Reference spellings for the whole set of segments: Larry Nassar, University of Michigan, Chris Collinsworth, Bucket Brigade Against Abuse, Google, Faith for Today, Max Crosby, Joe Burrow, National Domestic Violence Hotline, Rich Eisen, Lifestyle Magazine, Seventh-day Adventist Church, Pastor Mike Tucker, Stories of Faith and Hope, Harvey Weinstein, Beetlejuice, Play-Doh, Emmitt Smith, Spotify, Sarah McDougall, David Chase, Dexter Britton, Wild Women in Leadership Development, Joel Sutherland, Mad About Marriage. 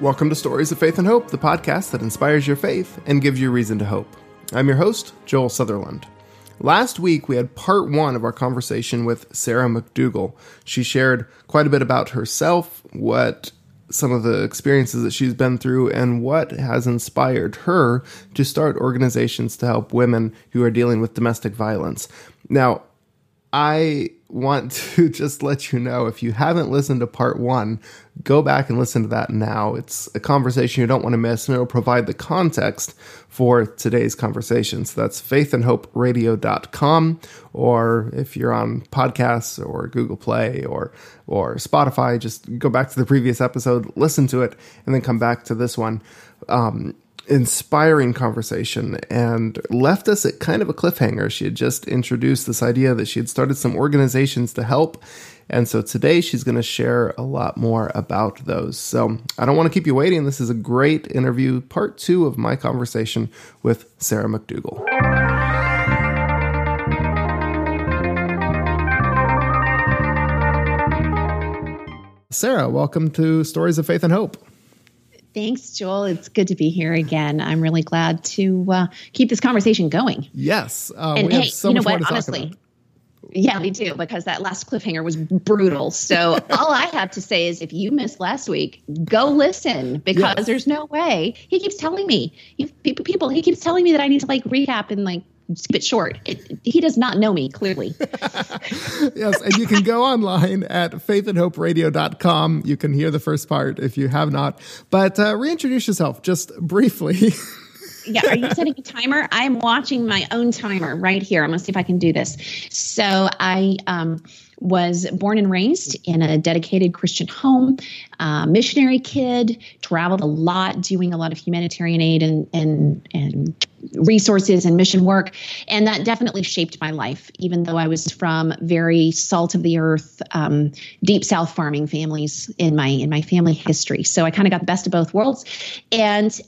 Welcome to Stories of Faith and Hope, the podcast that inspires your faith and gives you reason to hope. I'm your host, Joel Sutherland. Last week, we had part one of our conversation with Sarah McDougall. She shared quite a bit about herself, what some of the experiences that she's been through, and what has inspired her to start organizations to help women who are dealing with domestic violence. Now, I want to just let you know, if you haven't listened to part one, go back and listen to that now. It's a conversation you don't want to miss, and it'll provide the context for today's conversation. So that's faithandhoperadio.com, or if you're on podcasts or Google Play or Spotify, just go back to the previous episode, listen to it, and then come back to this one. Inspiring conversation, and left us at kind of a cliffhanger. She had just introduced this idea that she had started some organizations to help, and so today she's going to share a lot more about those. So I don't want to keep you waiting. This is a great interview, part two of my conversation with Sarah McDougall. Sarah, welcome to Stories of Faith and Hope. Thanks, Joel. It's good to be here again. I'm really glad to keep this conversation going. Yes. And we have so much more to honestly talk about. Yeah, we do, because that last cliffhanger was brutal. So all I have to say is, if you missed last week, go listen, because there's no way. He keeps telling me, he keeps telling me that I need to recap and skip it short. He does not know me, clearly. Yes, and you can go online at faithandhoperadio.com. You can hear the first part if you have not. But reintroduce yourself just briefly. Yeah, are you setting a timer? I'm watching my own timer right here. I'm going to see if I can do this. So I was born and raised in a dedicated Christian home, missionary kid, traveled a lot, doing a lot of humanitarian aid and resources and mission work. And that definitely shaped my life, even though I was from very salt of the earth, deep South farming families in my family history. So I kind of got the best of both worlds. And,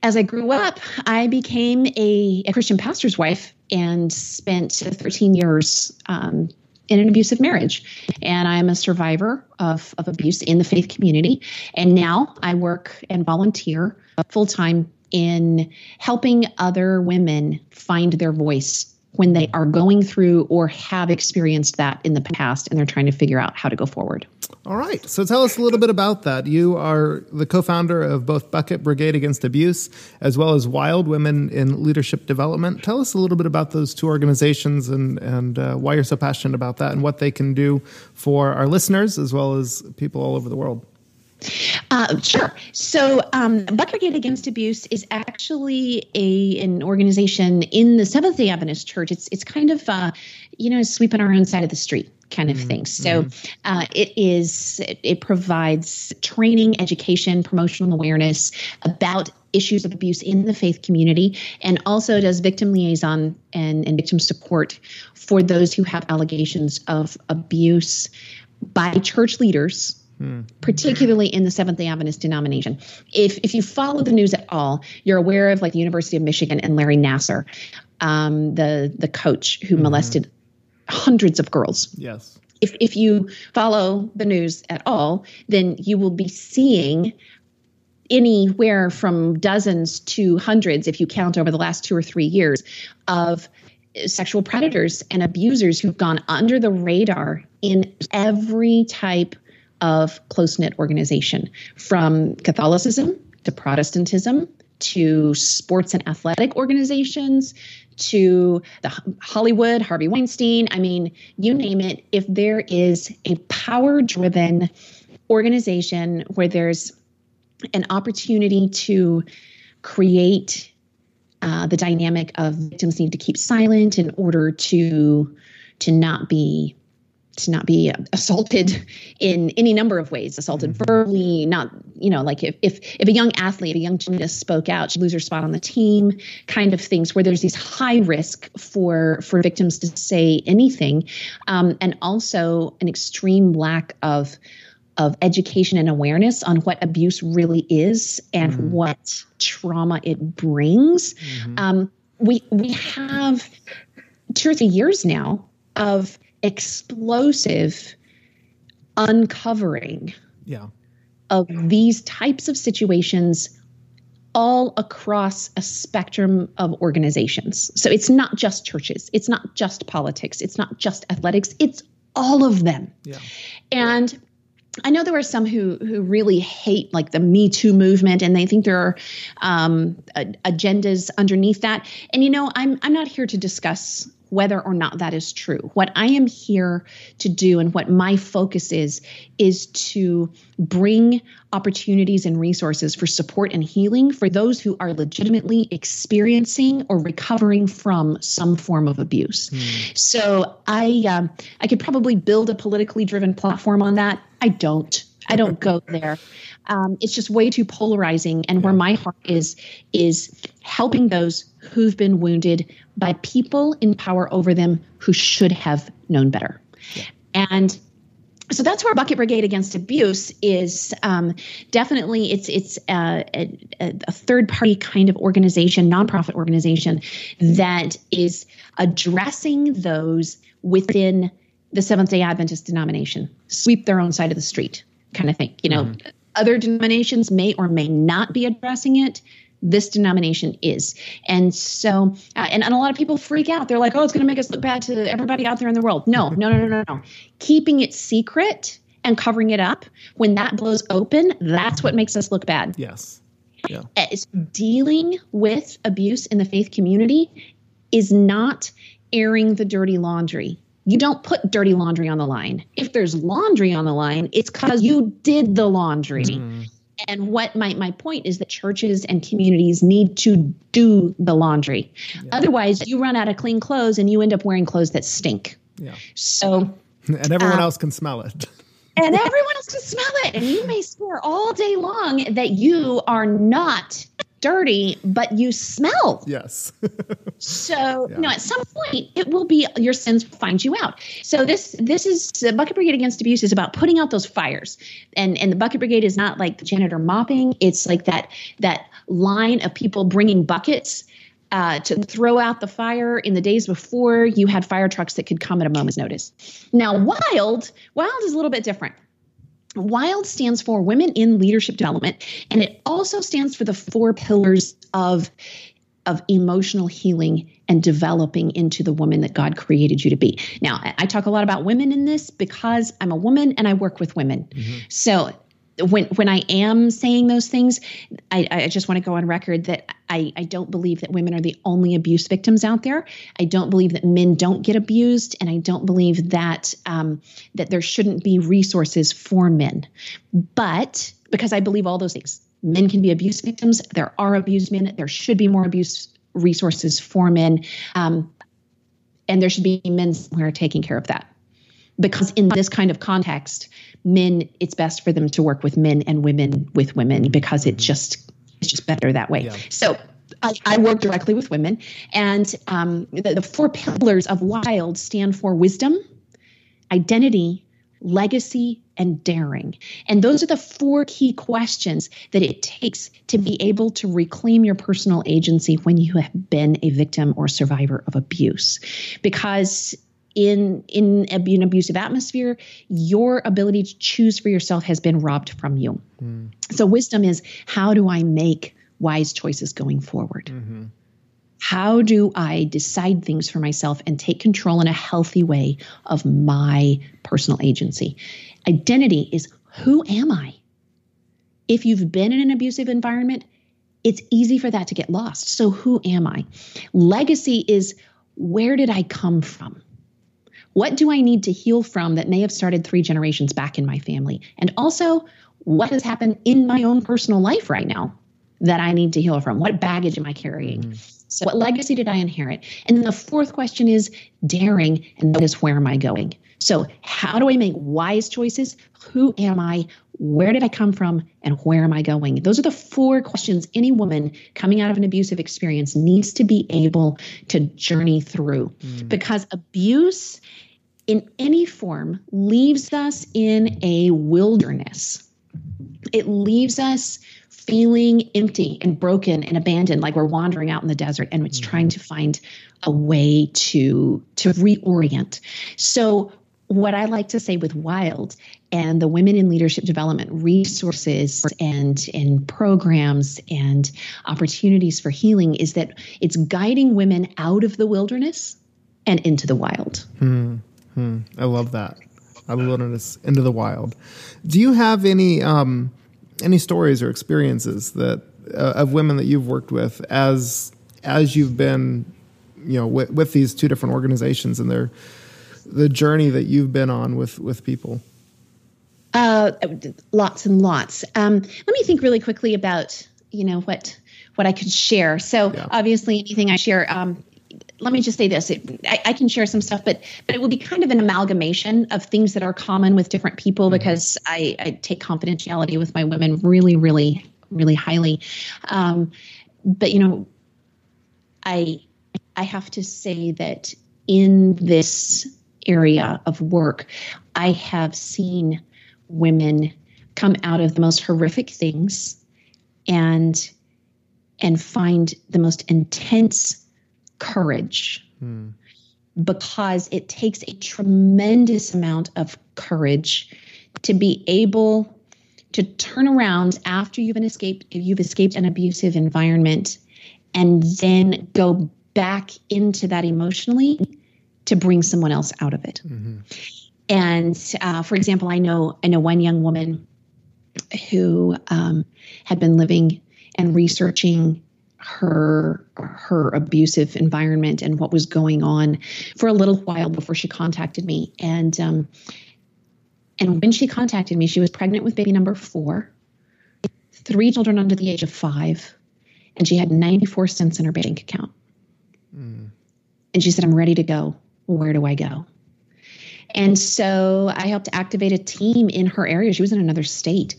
as I grew up, I became a Christian pastor's wife and spent 13 years in an abusive marriage. And I'm a survivor of abuse in the faith community. And now I work and volunteer full-time in helping other women find their voice when they are going through or have experienced that in the past and they're trying to figure out how to go forward. All right. So tell us a little bit about that. You are the co-founder of both Bucket Brigade Against Abuse as well as Wild Women in Leadership Development. Tell us a little bit about those two organizations and why you're so passionate about that and what they can do for our listeners as well as people all over the world. Sure. So Bucket Brigade Against Abuse is actually an organization in the Seventh-day Adventist Church. It's kind of, sweeping our own side of the street kind of thing. So it provides training, education, promotional awareness about issues of abuse in the faith community, and also does victim liaison and victim support for those who have allegations of abuse by church leaders, particularly in the Seventh-day Adventist denomination. If you follow the news at all, you're aware of the University of Michigan and Larry Nassar, the coach who molested hundreds of girls. Yes. If you follow the news at all, then you will be seeing anywhere from dozens to hundreds, if you count over the last 2 or 3 years, of sexual predators and abusers who've gone under the radar in every type of close-knit organization, from Catholicism to Protestantism to sports and athletic organizations to the Hollywood, Harvey Weinstein. I mean, you name it. If there is a power-driven organization where there's an opportunity to create the dynamic of victims need to keep silent in order to not be assaulted in any number of ways, assaulted verbally, not, if a young athlete, a young gymnast spoke out, she'd lose her spot on the team, kind of things where there's these high risk for victims to say anything. And also an extreme lack of education and awareness on what abuse really is and what trauma it brings. We have 2 or 3 years now of explosive uncovering of these types of situations all across a spectrum of organizations. So it's not just churches. It's not just politics. It's not just athletics. It's all of them. Yeah. And I know there are some who really hate like the Me Too movement, and they think there are agendas underneath that. And, you know, I'm not here to discuss whether or not that is true. What I am here to do and what my focus is to bring opportunities and resources for support and healing for those who are legitimately experiencing or recovering from some form of abuse. So I could probably build a politically driven platform on that. I don't go there. It's just way too polarizing. And where my heart is helping those who've been wounded by people in power over them who should have known better. Yeah. And so that's where Bucket Brigade Against Abuse is. Definitely it's a third party kind of organization, nonprofit organization that is addressing those within the Seventh-day Adventist denomination, sweep their own side of the street kind of thing. You know, other denominations may or may not be addressing it. This denomination is. And so, and a lot of people freak out. They're like, oh, it's going to make us look bad to everybody out there in the world. No. Keeping it secret and covering it up, when that blows open, that's what makes us look bad. Yes. Yeah. It's dealing with abuse in the faith community is not airing the dirty laundry. You don't put dirty laundry on the line. If there's laundry on the line, it's because you did the laundry. And what my point is that churches and communities need to do the laundry. Yeah. Otherwise, you run out of clean clothes and you end up wearing clothes that stink. Yeah. So, and everyone else can smell it. And everyone else can smell it. And you may swear all day long that you are not dirty, but you smell. Yes. So, you know, at some point it will be, your sins will find you out. So this is Bucket Brigade Against Abuse is about putting out those fires. And the Bucket Brigade is not like the janitor mopping. It's like that line of people bringing buckets to throw out the fire. In the days before, you had fire trucks that could come at a moment's notice. Now, Wild is a little bit different. WILD stands for Women in Leadership Development, and it also stands for the 4 pillars of emotional healing and developing into the woman that God created you to be. Now, I talk a lot about women in this because I'm a woman and I work with women. So when I am saying those things, I just want to go on record that I don't believe that women are the only abuse victims out there. I don't believe that men don't get abused, and I don't believe that that there shouldn't be resources for men. But because I believe all those things, men can be abuse victims. There are abused men. There should be more abuse resources for men, and there should be men somewhere taking care of that. Because in this kind of context, men, it's best for them to work with men and women with women, because it's just better that way. Yeah. So I work directly with women, and the 4 pillars of WILD stand for wisdom, identity, legacy, and daring. And those are the 4 key questions that it takes to be able to reclaim your personal agency when you have been a victim or survivor of abuse. Because in an abusive atmosphere, your ability to choose for yourself has been robbed from you. So wisdom is, how do I make wise choices going forward? How do I decide things for myself and take control in a healthy way of my personal agency? Identity is, who am I? If you've been in an abusive environment, it's easy for that to get lost. So who am I? Legacy is, where did I come from? What do I need to heal from that may have started 3 generations back in my family? And also, what has happened in my own personal life right now that I need to heal from? What baggage am I carrying? So what legacy did I inherit? And then the 4th question is daring, and that is, where am I going? So how do I make wise choices? Who am I? Where did I come from? And where am I going? Those are the 4 questions any woman coming out of an abusive experience needs to be able to journey through. Because abuse in any form leaves us in a wilderness. It leaves us feeling empty and broken and abandoned, like we're wandering out in the desert, and it's trying to find a way to reorient. So what I like to say with WILD and the Women in Leadership Development resources and programs and opportunities for healing is that it's guiding women out of the wilderness and into the wild. I love that. Out of the wilderness into the wild. Do you have any stories or experiences that of women that you've worked with as you've been, with these two different organizations and the journey that you've been on with people? Lots and lots. Let me think really quickly about, what I could share. So obviously anything I share, let me just say this. I can share some stuff, but it will be kind of an amalgamation of things that are common with different people because I take confidentiality with my women really, really, really highly. I have to say that in this area of work, I have seen women come out of the most horrific things and find the most intense courage because it takes a tremendous amount of courage to be able to turn around after you've escaped an abusive environment and then go back into that emotionally to bring someone else out of it. Mm-hmm. And for example, I know one young woman who had been living and researching her abusive environment and what was going on for a little while before she contacted me. And when she contacted me, she was pregnant with baby number 4, 3 children under the age of 5, and she had 94 cents in her bank account. Mm. And she said, "I'm ready to go. Where do I go?" And so I helped activate a team in her area. She was in another state.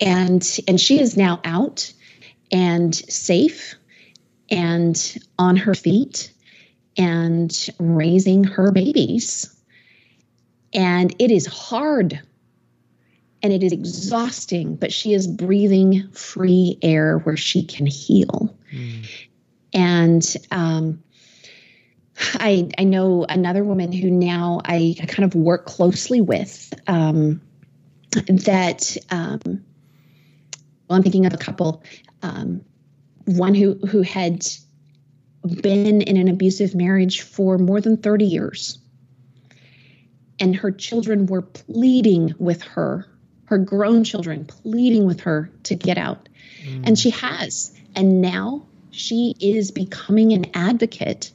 And she is now out and safe and on her feet and raising her babies. And it is hard and it is exhausting, but she is breathing free air where she can heal. Mm. And, I know another woman who now I kind of work closely with, I'm thinking of a couple, one who had been in an abusive marriage for more than 30 years and her children were pleading with her, her grown children pleading with her to get out. Mm. And she has, and now she is becoming an advocate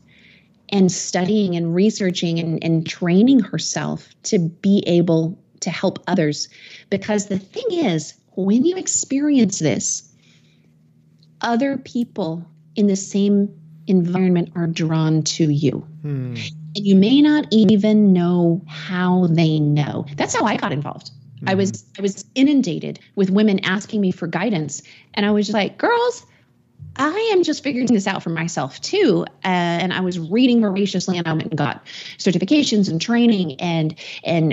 and studying and researching and training herself to be able to help others. Because the thing is, when you experience this, other people in the same environment are drawn to you. Hmm. And you may not even know how they know. That's how I got involved. Hmm. I was inundated with women asking me for guidance. And I was just like, girls, I am just figuring this out for myself too. And I was reading voraciously and I went and got certifications and training and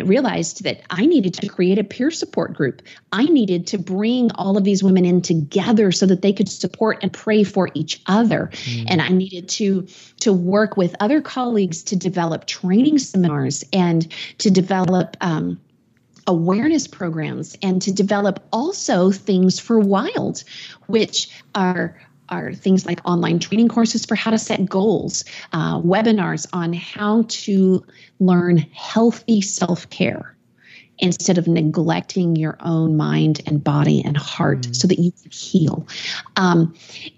realized that I needed to create a peer support group. I needed to bring all of these women in together so that they could support and pray for each other. Mm. And I needed to work with other colleagues to develop training seminars and to develop, awareness programs and to develop also things for WILD, which are things like online training courses for how to set goals, webinars on how to learn healthy self-care instead of neglecting your own mind and body and heart so that you can heal.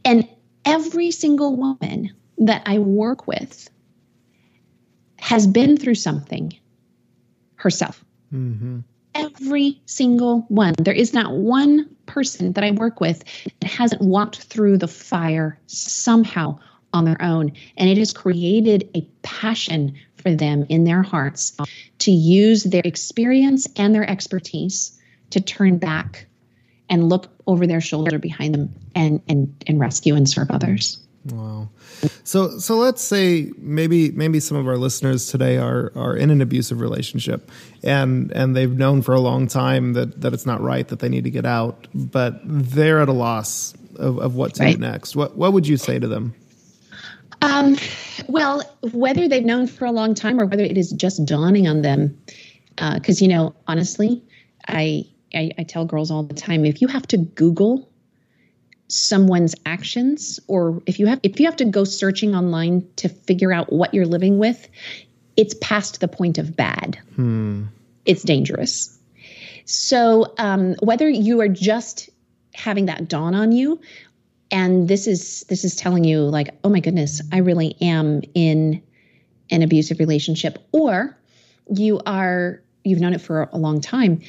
And every single woman that I work with has been through something herself. Mm-hmm. Every single one. There is not one person that I work with that hasn't walked through the fire somehow on their own. And it has created a passion for them in their hearts to use their experience and their expertise to turn back and look over their shoulder behind them and rescue and serve others. Wow. So let's say maybe some of our listeners today are in an abusive relationship and they've known for a long time that it's not right, that they need to get out, but they're at a loss of what to do next. What would you say to them? Well, whether they've known for a long time or whether it is just dawning on them, because, you know, honestly, I tell girls all the time, if you have to Google someone's actions, or if you have to go searching online to figure out what you're living with, it's past the point of bad. It's dangerous. So whether you are just having that dawn on you, and this is telling you like, oh my goodness, I really am in an abusive relationship, or you've known it for a long time.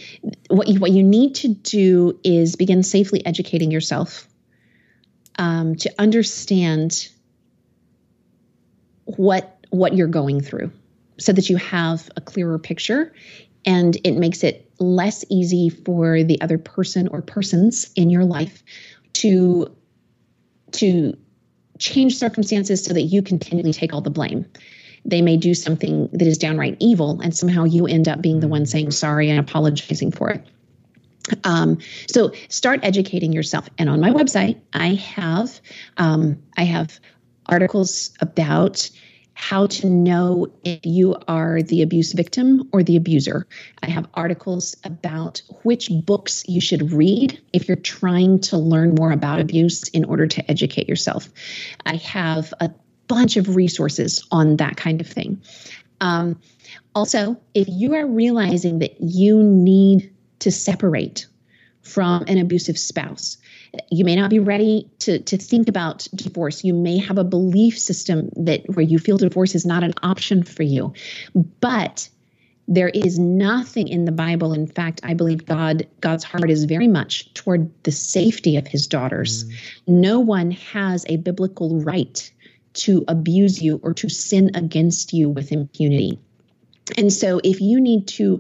What you need to do is begin safely educating yourself to understand what you're going through, so that you have a clearer picture, and it makes it less easy for the other person or persons in your life to change circumstances so that you continually take all the blame. They may do something that is downright evil, and somehow you end up being the one saying sorry and apologizing for it. So start educating yourself. And on my website, I have articles about how to know if you are the abuse victim or the abuser. I have articles about which books you should read if you're trying to learn more about abuse in order to educate yourself. I have a bunch of resources on that kind of thing. Also, if you are realizing that you need to separate from an abusive spouse, you may not be ready to think about divorce. You may have a belief system where you feel divorce is not an option for you, but there is nothing in the Bible. In fact, I believe God's heart is very much toward the safety of his daughters. No one has a biblical right to abuse you or to sin against you with impunity. And so if you need to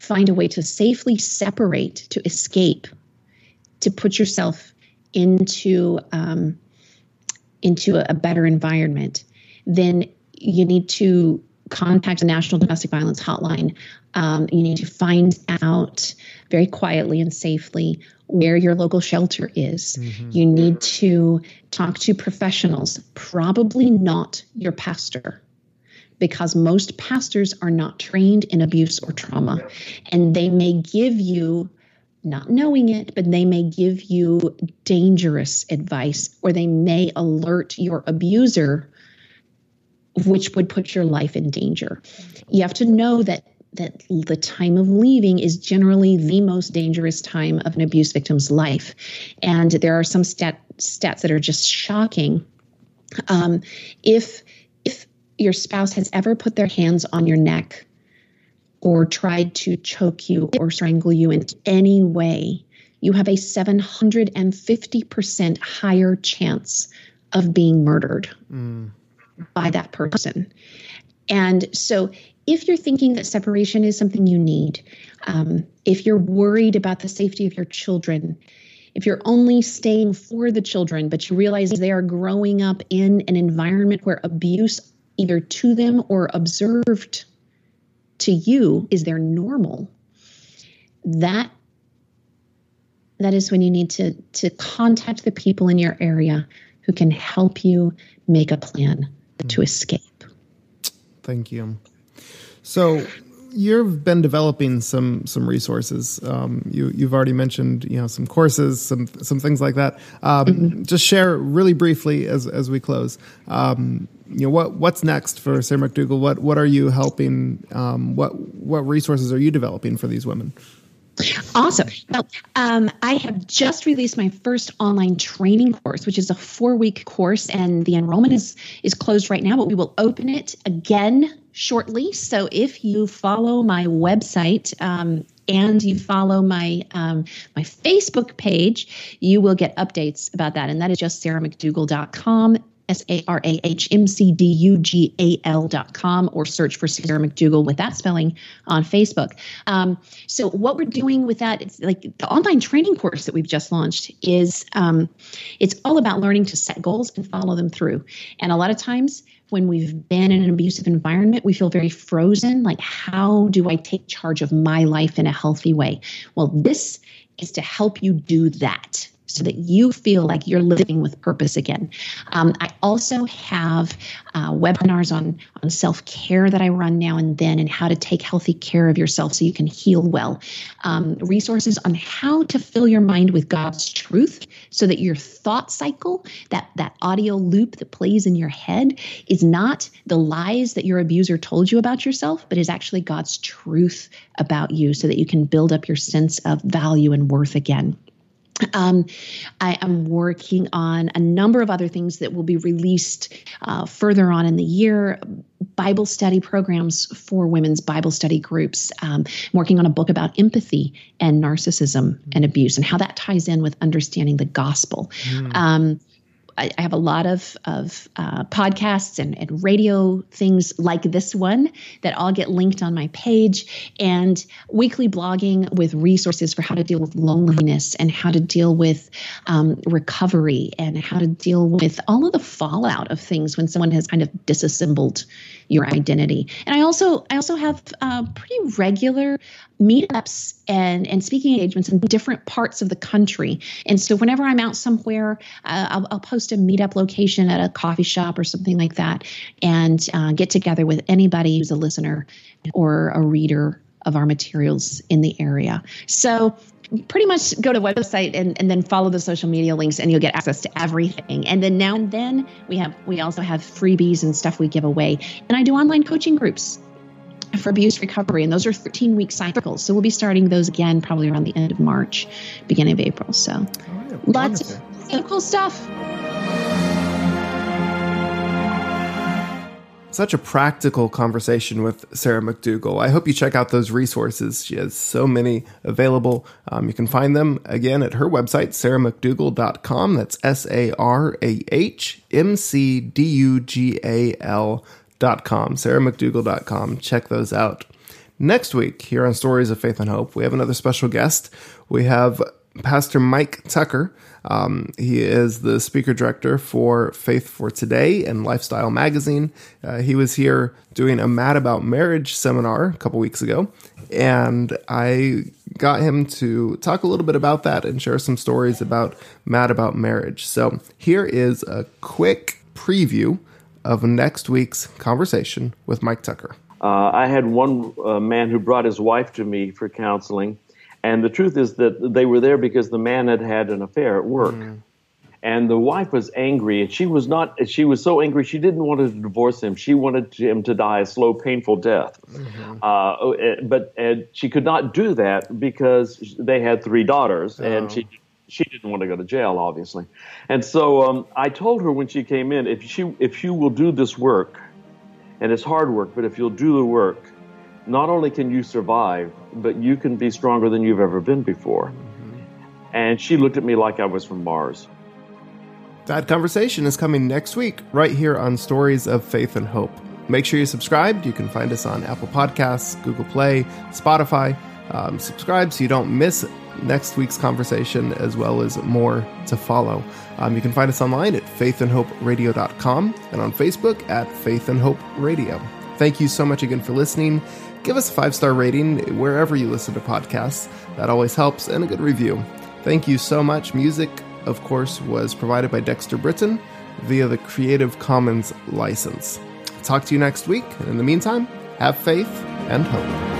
find a way to safely separate, to escape, to put yourself into a better environment, then you need to contact the National Domestic Violence Hotline. You need to find out very quietly and safely where your local shelter is. You need to talk to professionals, probably not your pastor, because most pastors are not trained in abuse or trauma, and they may give you, not knowing it, but they may give you dangerous advice, or they may alert your abuser, which would put your life in danger. You have to know that the time of leaving is generally the most dangerous time of an abuse victim's life. And there are some stats that are just shocking. If your spouse has ever put their hands on your neck, or tried to choke you or strangle you in any way, you have a 750% higher chance of being murdered by that person. And so if you're thinking that separation is something you need, if you're worried about the safety of your children, if you're only staying for the children, but you realize they are growing up in an environment where abuse, either to them or observed to you, is their normal, that is when you need to contact the people in your area who can help you make a plan to escape. Thank you. So you've been developing some resources. You've already mentioned, you know, some courses, some things like that. Just share really briefly as we close. You know, what's next for Sarah McDougall? What are you helping? What resources are you developing for these women? Awesome. Well, I have just released my first online training course, which is a 4-week course, and the enrollment is closed right now, but we will open it again shortly. So if you follow my website, and you follow my Facebook page, you will get updates about that. And that is just sarahmcdougall.com. SARAHMCDUGAL.com, or search for Sarah McDougall with that spelling on Facebook. So what we're doing with that, it's like the online training course that we've just launched is, it's all about learning to set goals and follow them through. And a lot of times when we've been in an abusive environment, we feel very frozen. Like, how do I take charge of my life in a healthy way? Well, this is to help you do that. so that you feel like you're living with purpose again. I also have webinars on self-care that I run now and then, and how to take healthy care of yourself so you can heal well. Resources on how to fill your mind with God's truth so that your thought cycle, that audio loop that plays in your head, is not the lies that your abuser told you about yourself, but is actually God's truth about you, so that you can build up your sense of value and worth again. I am working on a number of other things that will be released further on in the year. Bible study programs for women's Bible study groups. I'm working on a book about empathy and narcissism and abuse, and how that ties in with understanding the gospel. I have a lot of podcasts and radio things like this one that all get linked on my page, and weekly blogging with resources for how to deal with loneliness, and how to deal with recovery, and how to deal with all of the fallout of things when someone has kind of disassembled your identity. And I also have pretty regular meetups and speaking engagements in different parts of the country. And so whenever I'm out somewhere, I'll post a meetup location at a coffee shop or something like that, and get together with anybody who's a listener or a reader of our materials in the area. So pretty much go to the website and then follow the social media links, and you'll get access to everything. And then now and then we also have freebies and stuff we give away. And I do online coaching groups for abuse recovery, and those are 13-week cycles. So we'll be starting those again probably around the end of March, beginning of April. So lots of cool stuff. Such a practical conversation with Sarah McDougall. I hope you check out those resources. She has so many available. You can find them, again, at her website, sarahmcdougall.com. That's sarahmcdougall.com. sarahmcdougall.com. Check those out. Next week, here on Stories of Faith and Hope, we have another special guest. We have Pastor Mike Tucker. He is the speaker director for Faith for Today and Lifestyle Magazine. He was here doing a Mad About Marriage seminar a couple weeks ago, and I got him to talk a little bit about that and share some stories about Mad About Marriage. So here is a quick preview of next week's conversation with Mike Tucker. I had one man who brought his wife to me for counseling. And the truth is that they were there because the man had an affair at work. And the wife was angry, and she was so angry she didn't want to divorce him. She wanted him to die a slow, painful death. But she could not do that because they had 3 daughters, and she didn't want to go to jail, obviously. And so I told her when she came in, if you will do this work, and it's hard work, but if you'll do the work, not only can you survive, but you can be stronger than you've ever been before. And she looked at me like I was from Mars. That conversation is coming next week, right here on Stories of Faith and Hope. Make sure you subscribe. You can find us on Apple Podcasts, Google Play, Spotify. Subscribe so you don't miss next week's conversation, as well as more to follow. You can find us online at faithandhoperadio.com and on Facebook at Faith and Hope Radio. Thank you so much again for listening. Give us a 5-star rating wherever you listen to podcasts. That always helps, and a good review. Thank you so much. Music, of course, was provided by Dexter Britton via the Creative Commons license. Talk to you next week, and in the meantime, have faith and hope.